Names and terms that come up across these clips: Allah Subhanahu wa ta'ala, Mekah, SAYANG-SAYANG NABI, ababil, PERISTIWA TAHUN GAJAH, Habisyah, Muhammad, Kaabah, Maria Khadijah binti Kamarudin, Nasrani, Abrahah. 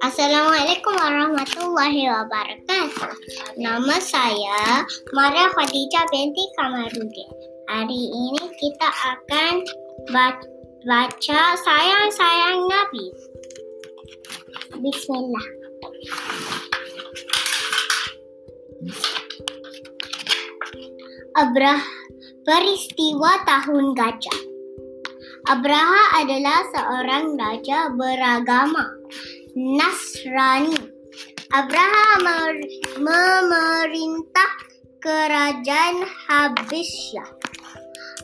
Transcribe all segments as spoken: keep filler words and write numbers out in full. Assalamualaikum warahmatullahi wabarakatuh. Nama saya Maria Khadijah binti Kamarudin. Hari ini kita akan baca Sayang-Sayang Nabi. Bismillah. Abrahah, peristiwa tahun gajah. Abrahah adalah seorang raja beragama Nasrani. Abrahah memerintah kerajaan Habisyah.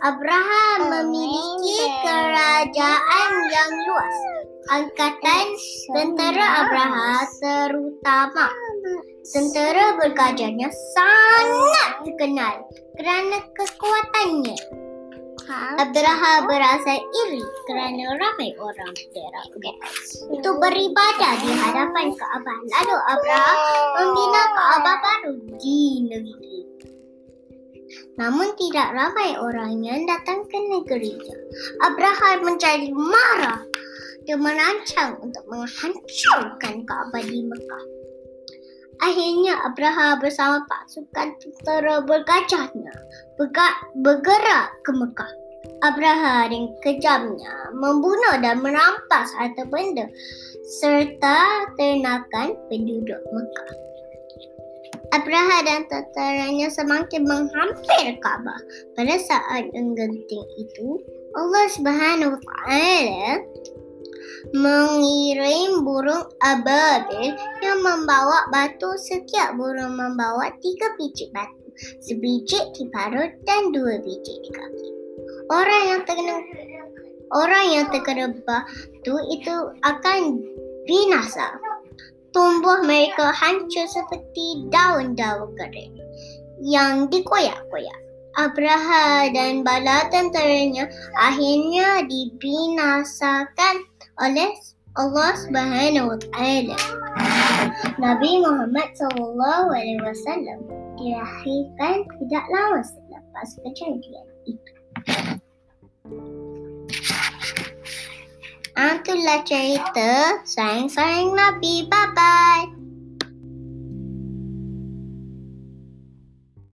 Abrahah memiliki kerajaan yang luas. Angkatan tentera Abrahah, terutama tentera bergajahnya, sangat dikenal kerana kekuatannya. Abrahah berasa iri kerana ramai orang berderak-derak untuk beribadah di hadapan Kaabah. Lalu Abrahah membina Kaabah baru di negeri. Namun tidak ramai orang yang datang ke negerinya. Abrahah menjadi marah. Dia merancang untuk menghancurkan Kaabah di Mekah. Akhirnya Abrahah bersama pasukan tentera bergajahnya bergerak ke Mekah. Abrahah dengan kejamnya membunuh dan merampas harta benda serta ternakan penduduk Mekah. Abrahah dan tenteranya semakin menghampir Kaabah. Pada saat genting itu, Allah Subhanahu wa ta'ala mengirim burung ababil yang membawa batu. Setiap burung membawa tiga biji batu, sebiji di parut dan dua biji di kaki. Orang yang terkena orang yang terkena batu itu akan binasa. Tumbuh mereka hancur seperti daun-daun kering yang dikoyak-koyak. Abrahah dan bala tenteranya akhirnya dibinasakan oleh Allah Subhanahu wa ta'ala. Nabi Muhammad sallallahu alaihi wasallam dilahirkan tidak lama selepas kejadian itu. Itulah cerita Sayang-Sayang Nabi. Bye bye.